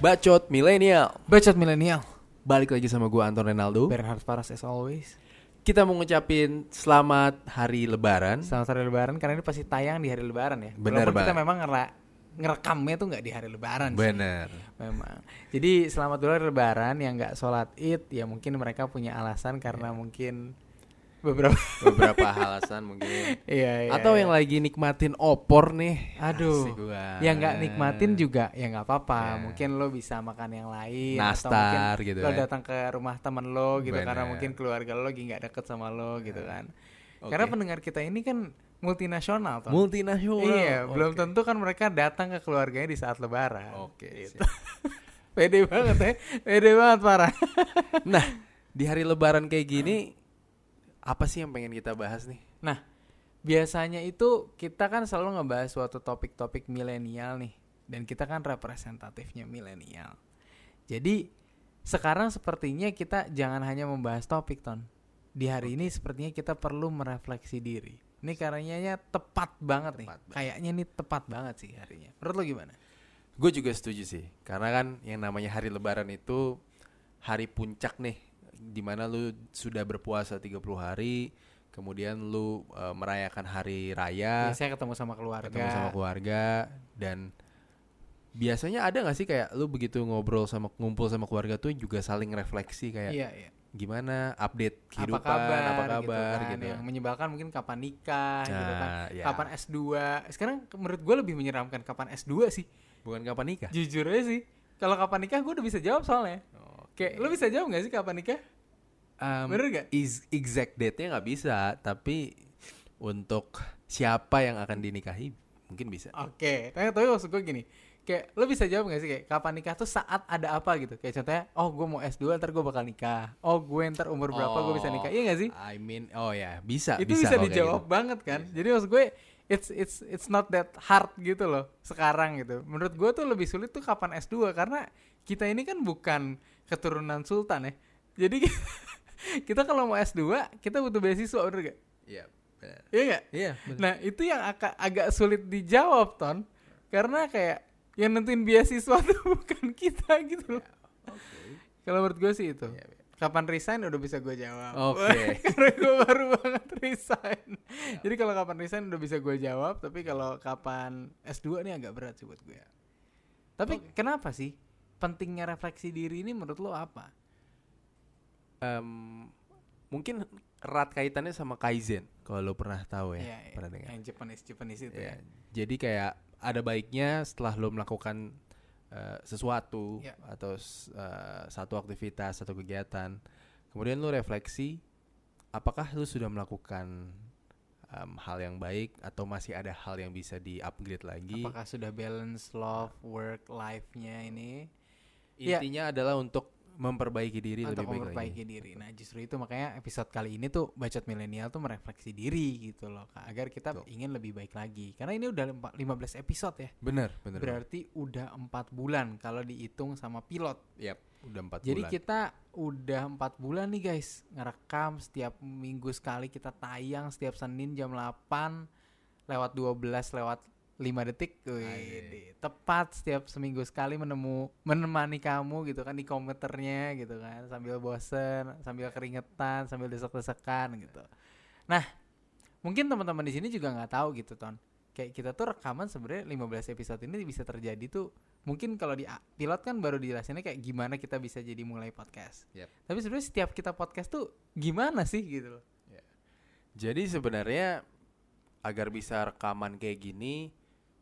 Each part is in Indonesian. Bacot Milenial. Bacot Milenial. Balik lagi sama gue Anton Ronaldo, Berhard Paras as always. Kita mau ngucapin selamat hari lebaran. Selamat hari lebaran, karena ini pasti tayang di hari lebaran ya. Bener banget. Kita memang ngerekamnya tuh gak di hari lebaran. Bener sih. Memang. Jadi selamat dulu hari lebaran. Yang gak sholat id, ya mungkin mereka punya alasan karena mungkin beberapa alasan mungkin. Iya. Atau yang lagi nikmatin opor nih. Aduh. Yang nggak nikmatin juga ya nggak apa-apa. Yeah. Mungkin lo bisa makan yang lain. Nastar atau gitu. Lo datang ke rumah teman lo gitu. Bener. Karena mungkin keluarga lo lagi nggak deket sama lo gitu kan. Okay. Karena pendengar kita ini kan multinasional tuh. Multinasional. Iya. Okay. Belum tentu kan mereka datang ke keluarganya di saat lebaran. Oke. Gitu. Pede banget ya. Pede banget parah. Nah di hari lebaran kayak gini. Apa sih yang pengen kita bahas nih? Nah, biasanya itu kita kan selalu ngebahas suatu topik-topik milenial nih. Dan kita kan representatifnya milenial. Jadi, sekarang sepertinya kita jangan hanya membahas topik, Ton. Di hari ini sepertinya kita perlu merefleksi diri. Ini karenanya tepat banget nih. Kayaknya ini tepat banget sih harinya. Menurut lo gimana? Gue juga setuju sih. Karena kan yang namanya hari lebaran itu hari puncak nih. Dimana lu sudah berpuasa 30 hari, kemudian lu merayakan hari raya. Biasanya ketemu sama keluarga. Dan biasanya ada gak sih kayak lu begitu ngumpul sama keluarga tuh juga saling refleksi kayak gimana update kehidupan, apa kabar gitu kan. Yang menyebalkan mungkin kapan nikah gitu kan. Kapan S2. Sekarang menurut gue lebih menyeramkan kapan S2 sih. Bukan kapan nikah. Jujur aja sih. Kalau kapan nikah gue udah bisa jawab soalnya. Oke, lo bisa jawab gak sih kapan nikah? Bener gak? Exact date-nya gak bisa, tapi untuk siapa yang akan dinikahi mungkin bisa. Oke, tapi maksud gue gini, kayak lo bisa jawab gak sih kayak kapan nikah tuh saat ada apa gitu? Kayak contohnya, oh gue mau S2 ntar gue bakal nikah. Oh gue ntar umur berapa gue bisa nikah, iya gak sih? Bisa. Itu bisa dijawab gitu. Banget kan, jadi maksud gue it's not that hard gitu loh sekarang gitu. Menurut gue tuh lebih sulit tuh kapan S2, karena kita ini kan bukan keturunan sultan ya. Jadi kita kalau mau S2, kita butuh beasiswa, bener gak? Iya, benar. Iya gak? Iya, benar. Nah, itu yang agak sulit dijawab, Ton. Karena kayak yang nentuin beasiswa tuh bukan kita gitu loh. Ya, okay. Kalau menurut gue sih itu. Ya. Kapan resign udah bisa gue jawab. Oke. Karena gue baru banget resign. Ya. Jadi kalau kapan resign udah bisa gue jawab, tapi kalau kapan S2 ini agak berat sih buat gue. Tapi kenapa sih? Pentingnya refleksi diri ini menurut lo apa? Mungkin erat kaitannya sama Kaizen, kalau lo pernah tahu ya. Yeah, pernah dengar. Yang Japanese itu ya. Jadi kayak ada baiknya setelah lo melakukan sesuatu atau satu aktivitas, satu kegiatan, kemudian lo refleksi, apakah lo sudah melakukan hal yang baik atau masih ada hal yang bisa di-upgrade lagi? Apakah sudah balance love, work, life-nya ini? Intinya adalah untuk memperbaiki diri lebih baik lagi. Untuk memperbaiki diri. Nah justru itu makanya episode kali ini tuh Bacot Milenial tuh merefleksi diri gitu loh. Agar kita ingin lebih baik lagi. Karena ini udah 15 episode ya. Benar. Berarti udah 4 bulan kalau dihitung sama pilot. Yap, udah 4 bulan. Jadi kita udah 4 bulan nih guys. Ngerekam setiap minggu sekali, kita tayang setiap Senin jam 8 lewat 12 lewat 5 detik, tepat setiap seminggu sekali menemani kamu gitu kan di komputernya gitu kan, sambil bosen, sambil keringetan, sambil desek-desekan gitu. Nah, mungkin teman-teman di sini juga nggak tahu gitu, Ton. Kayak kita tuh rekaman sebenarnya 15 episode ini bisa terjadi tuh mungkin kalau di pilot kan baru dijelasinnya kayak gimana kita bisa jadi mulai podcast. Yep. Tapi sebenarnya setiap kita podcast tuh gimana sih gitu loh. Yeah. Jadi sebenarnya agar bisa rekaman kayak gini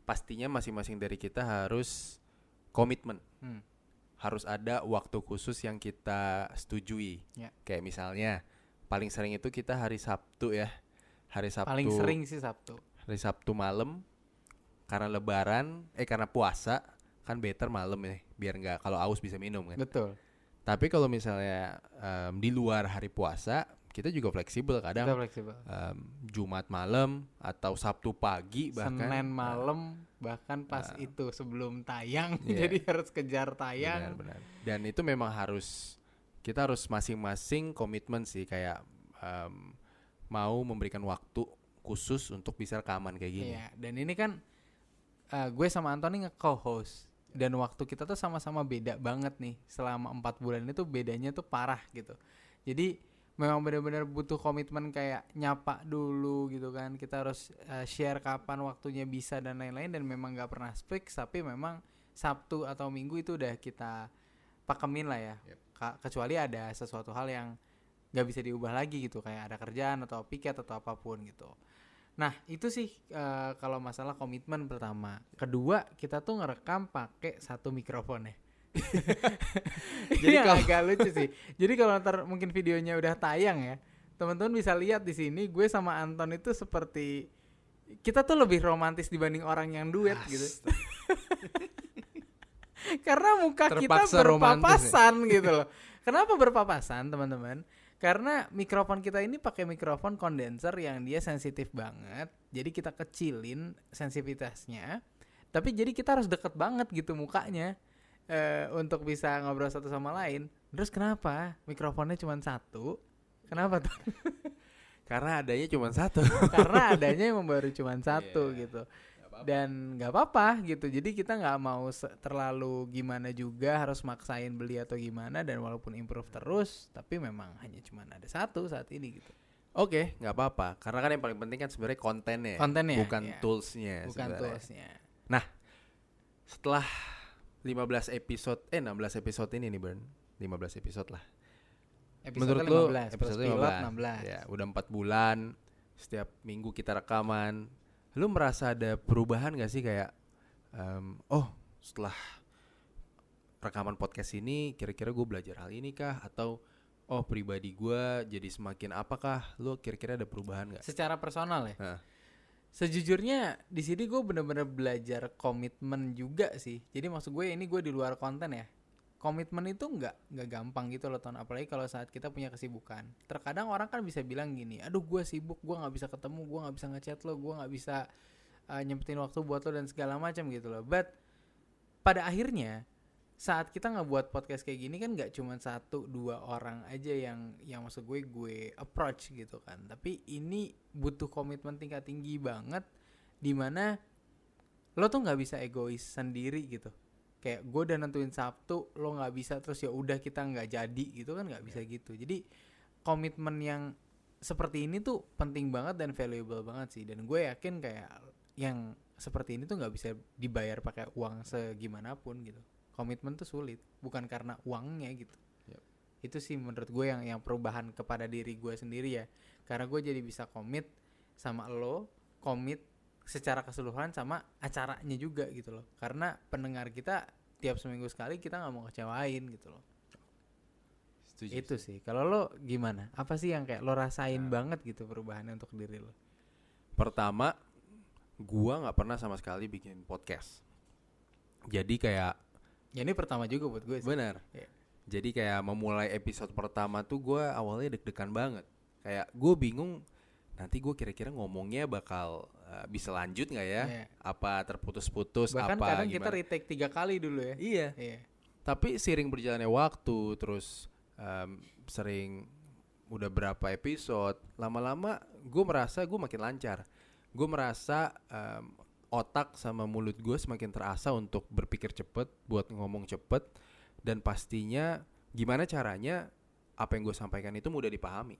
pastinya masing-masing dari kita harus komitmen. Harus ada waktu khusus yang kita setujui. Ya. Kayak misalnya paling sering itu kita hari Sabtu ya. Hari Sabtu. Paling sering sih Sabtu. Hari Sabtu malam karena lebaran, karena puasa kan better malam ya, biar enggak kalau haus bisa minum kan. Betul. Tapi kalau misalnya di luar hari puasa kita juga fleksibel kadang. Jumat malam atau Sabtu pagi bahkan. Senin malam bahkan pas itu sebelum tayang. Jadi harus kejar tayang. Benar. Dan itu memang harus kita harus masing-masing komitmen sih kayak mau memberikan waktu khusus untuk bisa rekaman kayak gini. Iya, dan ini kan gue sama Anton nih nge-co-host. Dan waktu kita tuh sama-sama beda banget nih. Selama 4 bulan itu bedanya tuh parah gitu. Jadi memang benar-benar butuh komitmen kayak nyapa dulu gitu kan. Kita harus share kapan waktunya bisa dan lain-lain. Dan memang gak pernah fix, tapi memang Sabtu atau Minggu itu udah kita pakemin lah ya. Kecuali ada sesuatu hal yang gak bisa diubah lagi gitu. Kayak ada kerjaan atau piket atau apapun gitu. Nah itu sih kalau masalah komitmen pertama. Kedua, kita tuh ngerekam pakai satu mikrofon ya. Jadi kalau agak lucu sih. Jadi kalau ntar mungkin videonya udah tayang ya, teman-teman bisa lihat di sini gue sama Anton itu seperti kita tuh lebih romantis dibanding orang yang duet gitu. Karena muka terpaksa kita berpapasan ya? Gitu loh. Kenapa berpapasan teman-teman? Karena mikrofon kita ini pakai mikrofon kondenser yang dia sensitif banget. Jadi kita kecilin sensitivitasnya. Tapi jadi kita harus deket banget gitu mukanya untuk bisa ngobrol satu sama lain. Terus kenapa mikrofonnya cuma satu? Kenapa tuh? Karena adanya cuma satu. Karena adanya emang baru cuma satu gitu. Dan gak apa-apa gitu. Jadi kita gak mau terlalu gimana juga, harus maksain beli atau gimana. Dan walaupun improve terus, tapi memang hanya cuma ada satu saat ini gitu. Oke, gak apa-apa. Karena kan yang paling penting kan sebenarnya kontennya bukan toolsnya. Bukan toolsnya. Nah, setelah 16 episode ini nih Bern, 15 episode lah. Menurut lu, episode 15. Ya, udah 4 bulan setiap minggu kita rekaman. Lu merasa ada perubahan gak sih kayak setelah rekaman podcast ini kira-kira gue belajar hal ini kah? Atau pribadi gue jadi semakin apakah? Lu kira-kira ada perubahan gak? Secara personal ya? Sejujurnya di sini gue bener-bener belajar komitmen juga sih. Jadi maksud gue ini gue di luar konten ya. Komitmen itu gak gampang gitu loh Ton. Apalagi kalau saat kita punya kesibukan. Terkadang orang kan bisa bilang gini, aduh gue sibuk, gue gak bisa ketemu, gue gak bisa ngechat lo, gue gak bisa nyempetin waktu buat lo dan segala macam gitu loh. But pada akhirnya saat kita ngebuat podcast kayak gini kan gak cuma 1-2 orang aja yang maksud gue approach gitu kan. Tapi ini butuh komitmen tingkat tinggi banget, dimana lo tuh gak bisa egois sendiri gitu. Kayak gue udah nentuin Sabtu, lo gak bisa terus ya udah kita gak jadi gitu kan, gak bisa gitu. Jadi komitmen yang seperti ini tuh penting banget dan valuable banget sih. Dan gue yakin kayak yang seperti ini tuh gak bisa dibayar pakai uang segimanapun gitu. Komitmen tuh sulit, bukan karena uangnya gitu. Itu sih menurut gue yang perubahan kepada diri gue sendiri ya. Karena gue jadi bisa komit sama lo, komit secara keseluruhan sama acaranya juga gitu loh. Karena pendengar kita tiap seminggu sekali, kita gak mau kecewain gitu loh. Setuju. Itu sih. Kalau lo gimana? Apa sih yang kayak lo rasain banget gitu perubahannya untuk diri lo? Pertama, gua gak pernah sama sekali bikin podcast. Jadi kayak ini pertama juga buat gue sih. Bener ya. Jadi kayak memulai episode pertama tuh gua awalnya deg-degan banget. Kayak gue bingung nanti gue kira-kira ngomongnya bakal bisa lanjut gak ya? Apa terputus-putus? Bahkan apa, kadang gimana? Kita retake 3 kali dulu ya? Iya. Tapi sering berjalannya waktu, terus sering udah berapa episode, lama-lama gue merasa gue makin lancar. Gue merasa otak sama mulut gue semakin terasa untuk berpikir cepet, buat ngomong cepet. Dan pastinya gimana caranya apa yang gue sampaikan itu mudah dipahami.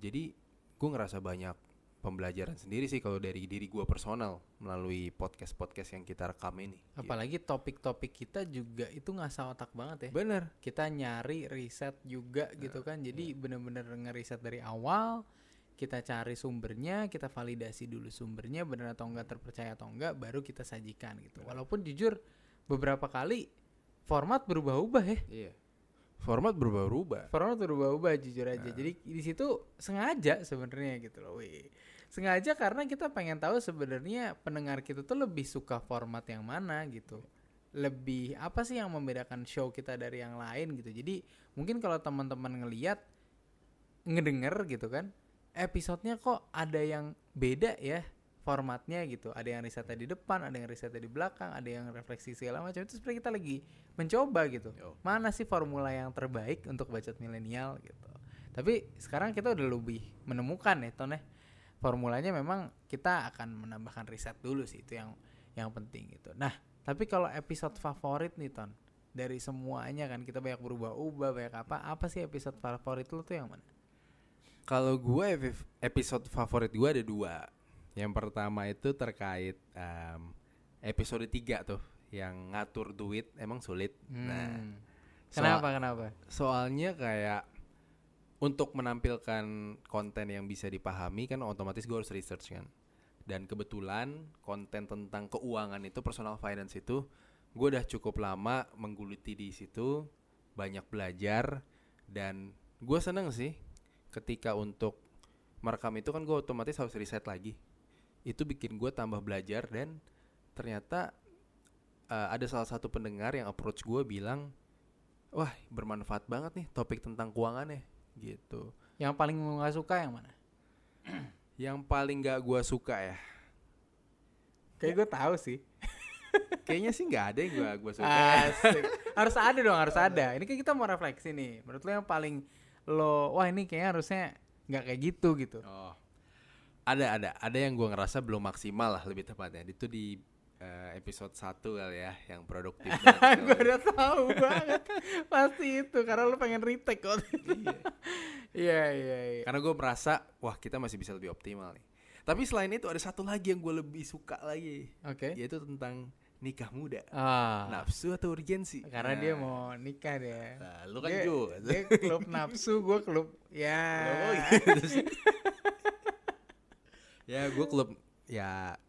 Jadi gue ngerasa banyak pembelajaran sendiri sih kalau dari diri gue personal melalui podcast-podcast yang kita rekam ini. Apalagi topik-topik kita juga itu ngasah otak banget ya. Bener. Kita nyari riset juga gitu kan. Jadi bener-bener ngeriset dari awal. Kita cari sumbernya, kita validasi dulu sumbernya bener atau enggak, terpercaya atau enggak, baru kita sajikan gitu. Walaupun jujur beberapa kali format berubah-ubah ya. Iya. Format berubah-ubah jujur aja. Jadi di situ sengaja sebenarnya gitu loh. Sengaja karena kita pengen tahu sebenarnya pendengar kita tuh lebih suka format yang mana gitu. Lebih apa sih yang membedakan show kita dari yang lain gitu. Jadi mungkin kalau teman-teman ngedenger gitu kan, episodenya kok ada yang beda ya formatnya gitu. Ada yang risetnya di depan, ada yang risetnya di belakang, ada yang refleksi segala macam. Itu sebenarnya kita lagi mencoba gitu. Mana sih formula yang terbaik untuk Bacot Milenial gitu. Tapi sekarang kita udah lebih menemukan ya Ton. Formulanya memang kita akan menambahkan riset dulu sih, itu yang penting gitu. Nah, Tapi kalau episode favorit nih Ton, dari semuanya kan kita banyak berubah-ubah, banyak apa sih episode favorit lo tuh yang mana? Kalau gue episode favorit gue ada 2. Yang pertama itu terkait episode 3 tuh, yang ngatur duit emang sulit. Nah, kenapa? Soalnya kayak untuk menampilkan konten yang bisa dipahami kan otomatis gue harus research kan. Dan kebetulan konten tentang keuangan itu, personal finance itu, gue udah cukup lama mengguliti di situ, banyak belajar, dan gue seneng sih ketika untuk merekam itu kan gue otomatis harus riset lagi. Itu bikin gue tambah belajar, dan ternyata ada salah satu pendengar yang approach gue bilang, wah bermanfaat banget nih topik tentang keuangannya gitu. Yang paling gak suka yang mana? Yang paling gak gue suka ya? Kayak gue tahu sih. Kayaknya sih gak ada yang gue suka. Asik. Harus ada dong, harus ada. Ini kan kita mau refleksi nih. Menurut lo yang paling lo, wah ini kayaknya harusnya gak kayak gitu. Oh. Ada yang gue ngerasa belum maksimal lah lebih tepatnya. Itu di episode 1 kali ya, yang produktif. Gue udah tahu banget pasti itu, karena lo pengen retake kok. Iya. Karena gue merasa wah kita masih bisa lebih optimal nih. Tapi selain itu ada satu lagi yang gue lebih suka lagi. Oke. Yaitu tentang nikah muda. Nafsu atau urgensi? Karena dia mau nikah deh. Nah, lu kan juga. Dia klub nafsu, gue klub ya. Ya gue klub ya,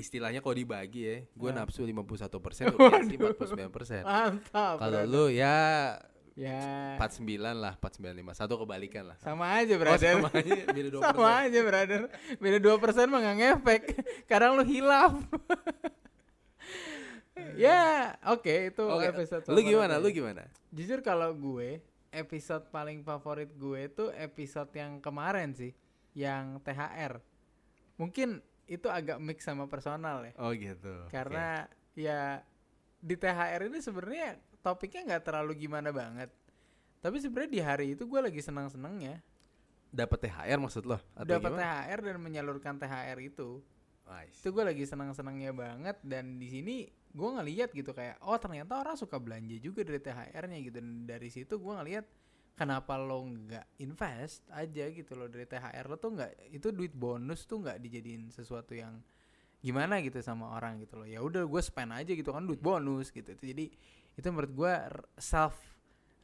istilahnya kalau dibagi ya, gue nafsu 51%, urgensi 49%. Mantap. Kalau lu ya 49 lah, 4951 kebalikan lah. Sama aja brother. Oh, sama aja, beda 2%. Sama aja brother. Beda 2% mah gak ngefek. Kadang lu hilaf. Ya, oke, itu episode. Lu gimana? Jujur kalau gue, episode paling favorit gue itu episode yang kemarin sih, yang THR. Mungkin itu agak mix sama personal ya. Oh gitu. Karena ya di THR ini sebenarnya topiknya nggak terlalu gimana banget. Tapi sebenarnya di hari itu gue lagi seneng-senengnya. Dapat THR maksud lo? Dapat THR dan menyalurkan THR itu. Nice. Itu gue lagi seneng-senengnya banget, dan di sini gue ngelihat gitu kayak, oh ternyata orang suka belanja juga dari THR-nya gitu. Dan dari situ gue ngelihat kenapa lo nggak invest aja gitu lo dari THR lo tuh nggak, itu duit bonus tuh nggak dijadiin sesuatu yang gimana gitu sama orang gitu lo. Ya udah gue spend aja gitu kan, duit bonus gitu. Jadi itu menurut gue self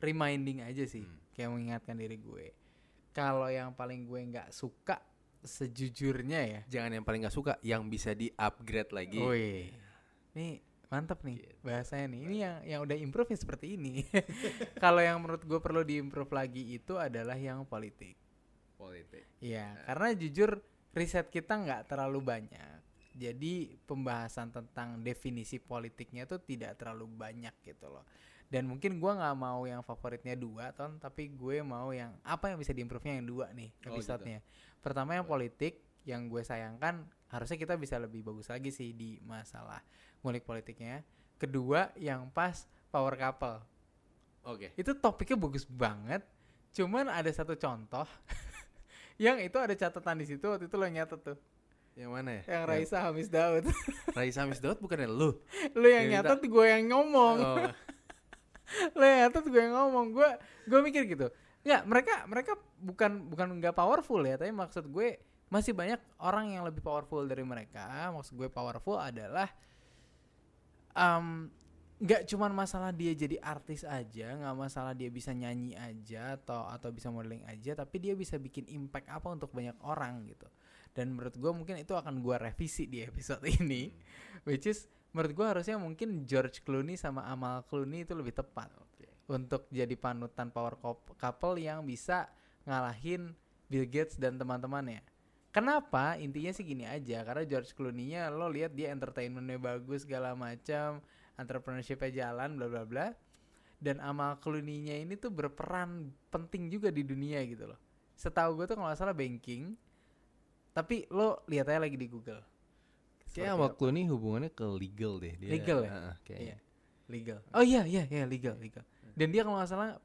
reminding aja sih, kayak mengingatkan diri gue. Kalau yang paling gue nggak suka sejujurnya ya, jangan yang paling nggak suka, yang bisa di upgrade lagi. Woi, ini mantap nih bahasanya nih. Ini yang udah improve ya seperti ini. Kalau yang menurut gue perlu diimprove lagi itu adalah yang politik. Iya, karena jujur riset kita nggak terlalu banyak. Jadi pembahasan tentang definisi politiknya tuh tidak terlalu banyak gitu loh. Dan mungkin gue nggak mau yang favoritnya 2 Ton, tapi gue mau yang apa yang bisa diimprove-nya yang 2 nih episode-nya. Gitu. Pertama yang politik, yang gue sayangkan harusnya kita bisa lebih bagus lagi sih di masalah ngulik politiknya. Kedua yang pas power couple. Oke. Itu topiknya bagus banget. Cuman ada satu contoh yang itu ada catatan di situ, waktu itu lo nyatet tuh. Yang mana ya? Yang Raisa Hamis Daud. Raisa Hamis Daud bukannya lu? Lu yang nyatet, gue yang ngomong. Oh. Lu yang nyatet, gue yang ngomong. Gue mikir gitu. Enggak, mereka bukan enggak powerful ya, tapi maksud gue masih banyak orang yang lebih powerful dari mereka. Maksud gue powerful adalah gak cuman masalah dia jadi artis aja, gak masalah dia bisa nyanyi aja atau bisa modeling aja, tapi dia bisa bikin impact apa untuk banyak orang gitu. Dan menurut gue mungkin itu akan gue revisi di episode ini, which is menurut gue harusnya mungkin George Clooney sama Amal Clooney itu lebih tepat untuk jadi panutan power couple yang bisa ngalahin Bill Gates dan teman-temannya. Kenapa? Intinya sih gini aja, karena George Clooney-nya lo lihat dia entertainment-nya bagus segala macam, entrepreneurship-nya jalan bla bla bla. Dan Amal Clooney-nya ini tuh berperan penting juga di dunia gitu loh. Setahu gue tuh kalau enggak salah banking. Tapi lo lihat aja lagi di Google. Kayak Amal Clooney hubungannya ke legal deh dia. Legal ya? Iya. Legal. Oh iya, legal. Dan dia kalau enggak salah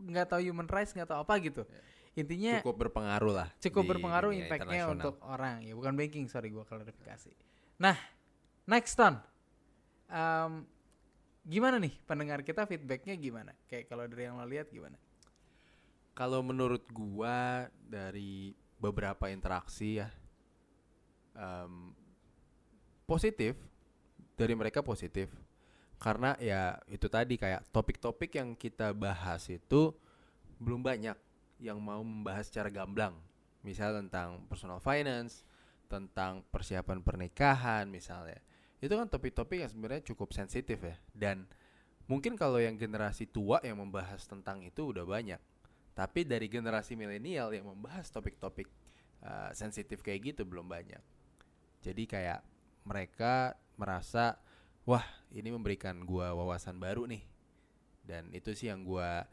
enggak tahu human rights, enggak tahu apa gitu. Yeah. Intinya cukup berpengaruh lah. Cukup berpengaruh impact-nya untuk orang. Ya bukan banking, sorry gue klarifikasi. Nah, next Ton. Gimana nih pendengar kita, feedbacknya gimana? Kayak kalau dari yang lo lihat gimana? Kalau menurut gua dari beberapa interaksi ya, positif, dari mereka positif. Karena ya itu tadi, kayak topik-topik yang kita bahas itu belum banyak yang mau membahas secara gamblang. Misal tentang personal finance, tentang persiapan pernikahan misalnya. Itu kan topik-topik yang sebenarnya cukup sensitif ya. Dan mungkin kalau yang generasi tua yang membahas tentang itu udah banyak. Tapi dari generasi milenial yang membahas topik-topik sensitif kayak gitu belum banyak. Jadi kayak mereka merasa, wah ini memberikan gua wawasan baru nih. Dan itu sih yang gua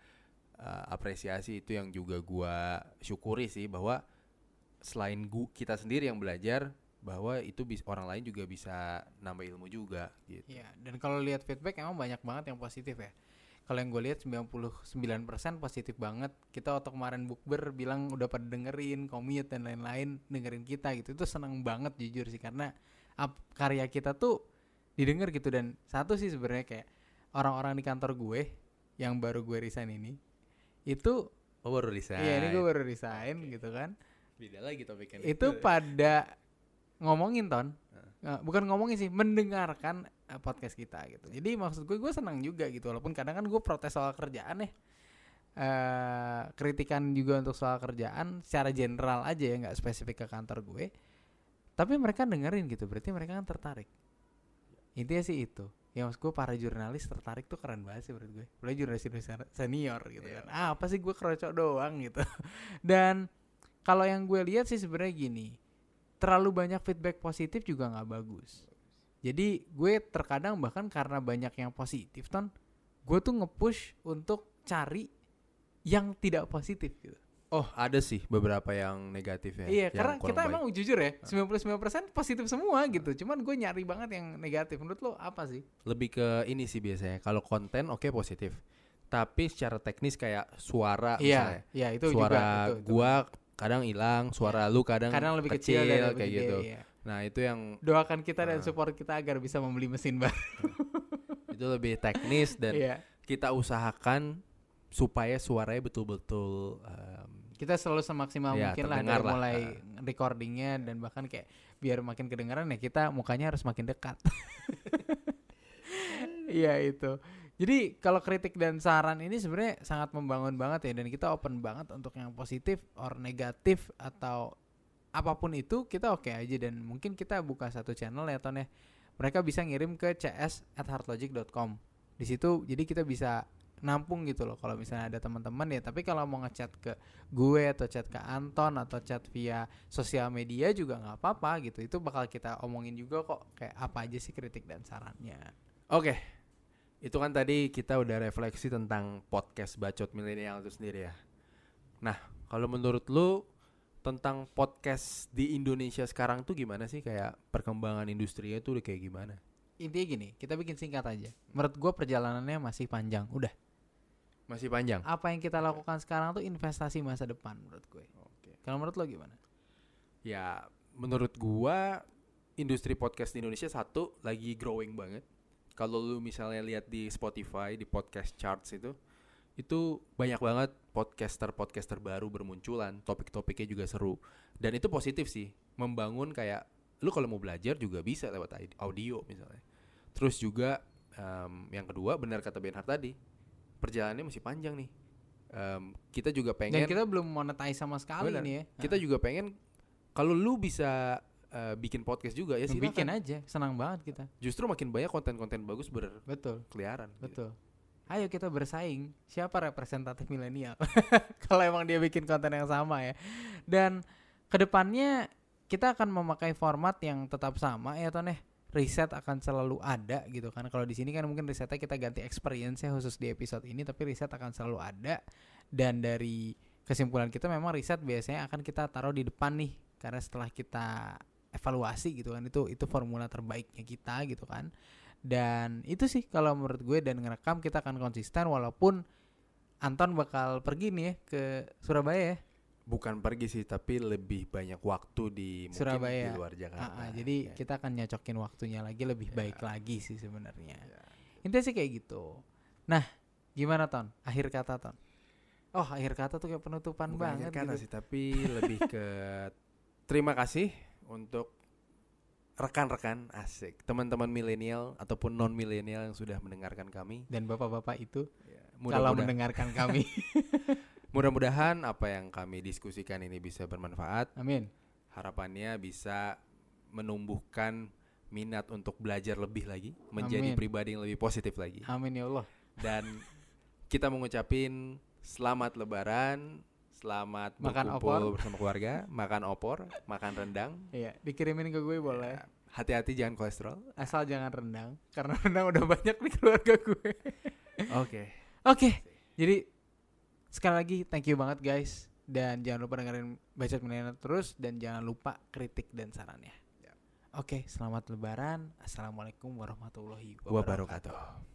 apresiasi, itu yang juga gua syukuri sih, bahwa selain kita sendiri yang belajar, bahwa itu orang lain juga bisa nambah ilmu juga gitu. Iya, dan kalau lihat feedback emang banyak banget yang positif ya. Kalau yang gue lihat 99% positif banget. Kita waktu kemarin bukber bilang udah pada dengerin, commute dan lain-lain dengerin kita gitu. Itu seneng banget jujur sih, karena karya kita tuh didengar gitu. Dan satu sih sebenarnya kayak orang-orang di kantor gue yang baru gue resign ini itu, oh baru resign. Iya, ini gue baru resign okay. Gitu kan. Beda lagi topiknya. Itu pada ngomongin bukan ngomongin sih, mendengarkan podcast kita gitu. Jadi maksud gue senang juga gitu, walaupun kadang kan gue protes soal kerjaan ya, kritikan juga untuk soal kerjaan secara general aja ya, nggak spesifik ke kantor gue. Tapi mereka dengerin gitu, berarti mereka kan tertarik. Intinya sih itu. Ya maksud gue para jurnalis tertarik tuh keren banget sih menurut gue. Mulai jurnalis senior gitu kan. Yeah. Apa sih gue kerocok doang gitu. Dan kalau yang gue lihat sih sebenarnya gini. Terlalu banyak feedback positif juga gak bagus. Jadi gue terkadang bahkan karena banyak yang positif, gue tuh nge-push untuk cari yang tidak positif gitu. Oh ada sih beberapa yang negatif ya. Iya karena kita emang jujur ya, 99% positif semua gitu. Cuman gue nyari banget yang negatif. Menurut lo apa sih? Lebih ke ini sih biasanya. Kalau konten oke, positif. Tapi secara teknis kayak suara misalnya. Iya itu suara juga. Suara gue kadang hilang, suara lu kadang lebih kecil kayak gede, gitu. Iya. Nah, itu yang doakan kita dan support kita agar bisa membeli mesin baru. Itu lebih teknis dan kita usahakan supaya suaranya betul-betul kita selalu semaksimal mungkin lah dari mulai recordingnya, dan bahkan kayak biar makin kedengaran ya kita mukanya harus makin dekat. Iya itu. Jadi kalau kritik dan saran ini sebenarnya sangat membangun banget ya, dan kita open banget untuk yang positif or negatif atau apapun itu kita oke aja. Dan mungkin kita buka satu channel ya Ton ya. Mereka bisa ngirim ke cs@heartlogic.com. Di situ jadi kita bisa nampung gitu loh kalau misalnya ada teman-teman ya. Tapi kalau mau ngechat ke gue atau chat ke Anton atau chat via sosial media juga nggak apa-apa gitu. Itu bakal kita omongin juga kok kayak apa aja sih kritik dan sarannya. Oke. Itu kan tadi kita udah refleksi tentang podcast Bacot Milenial itu sendiri ya. Nah, kalau menurut lu tentang podcast di Indonesia sekarang tuh gimana sih? Kayak perkembangan industrinya tuh udah kayak gimana? Intinya gini, kita bikin singkat aja. Menurut gue perjalanannya masih panjang, udah. Masih panjang? Apa yang kita lakukan sekarang tuh investasi masa depan menurut gue. Oke. Kalau menurut lu gimana? Ya, menurut gue industri podcast di Indonesia satu, lagi growing banget. Kalau lu misalnya lihat di Spotify, di podcast charts itu banyak banget podcaster baru bermunculan, topik-topiknya juga seru. Dan itu positif sih, membangun kayak lu kalau mau belajar juga bisa lewat audio misalnya. Terus juga yang kedua, benar kata Berhard tadi, perjalanannya masih panjang nih. Kita juga pengen, dan kita belum monetize sama sekali nih ya. Kita juga pengen, kalau lu bisa bikin podcast juga ya silakan. Bikin aja, senang banget kita. Justru makin banyak konten-konten bagus berkeliaran. Betul. Gitu. Ayo kita bersaing, siapa representatif milenial. Kalau emang dia bikin konten yang sama ya. Dan kedepannya kita akan memakai format yang tetap sama ya Toneh. Riset akan selalu ada gitu kan. Kalau di sini kan mungkin risetnya kita ganti experience ya khusus di episode ini, tapi riset akan selalu ada. Dan dari kesimpulan kita memang riset biasanya akan kita taruh di depan nih, karena setelah kita evaluasi gitu kan, itu formula terbaiknya kita gitu kan. Dan itu sih kalau menurut gue. Dan ngerekam kita akan konsisten, walaupun Anton bakal pergi nih ya ke Surabaya ya. Bukan pergi sih, tapi lebih banyak waktu di Surabaya, mungkin di luar Jakarta. Jadi ya, kita akan nyocokin waktunya lagi lebih baik lagi sih sebenarnya. Intinya sih kayak gitu. Nah, gimana Ton? Akhir kata Ton. Oh, akhir kata tuh kayak penutupan. Bukan banget. Akhir kata gitu sih, tapi lebih ke terima kasih untuk rekan-rekan asik, teman-teman milenial ataupun non milenial yang sudah mendengarkan kami. Dan bapak-bapak itu kalau mendengarkan kami. Mudah-mudahan apa yang kami diskusikan ini bisa bermanfaat. Amin. Harapannya bisa menumbuhkan minat untuk belajar lebih lagi, menjadi pribadi yang lebih positif lagi. Amin ya Allah. Dan kita mengucapin selamat Lebaran, selamat makan berkumpul opor bersama keluarga, makan opor, makan rendang. Iya, dikirimin ke gue boleh. Ya, hati-hati jangan kolesterol, asal jangan rendang, karena rendang udah banyak di keluarga gue. Oke. Jadi sekali lagi thank you banget guys. Dan jangan lupa dengerin Bacot Milenial terus. Dan jangan lupa kritik dan sarannya. Oke, selamat Lebaran. Assalamualaikum warahmatullahi wabarakatuh.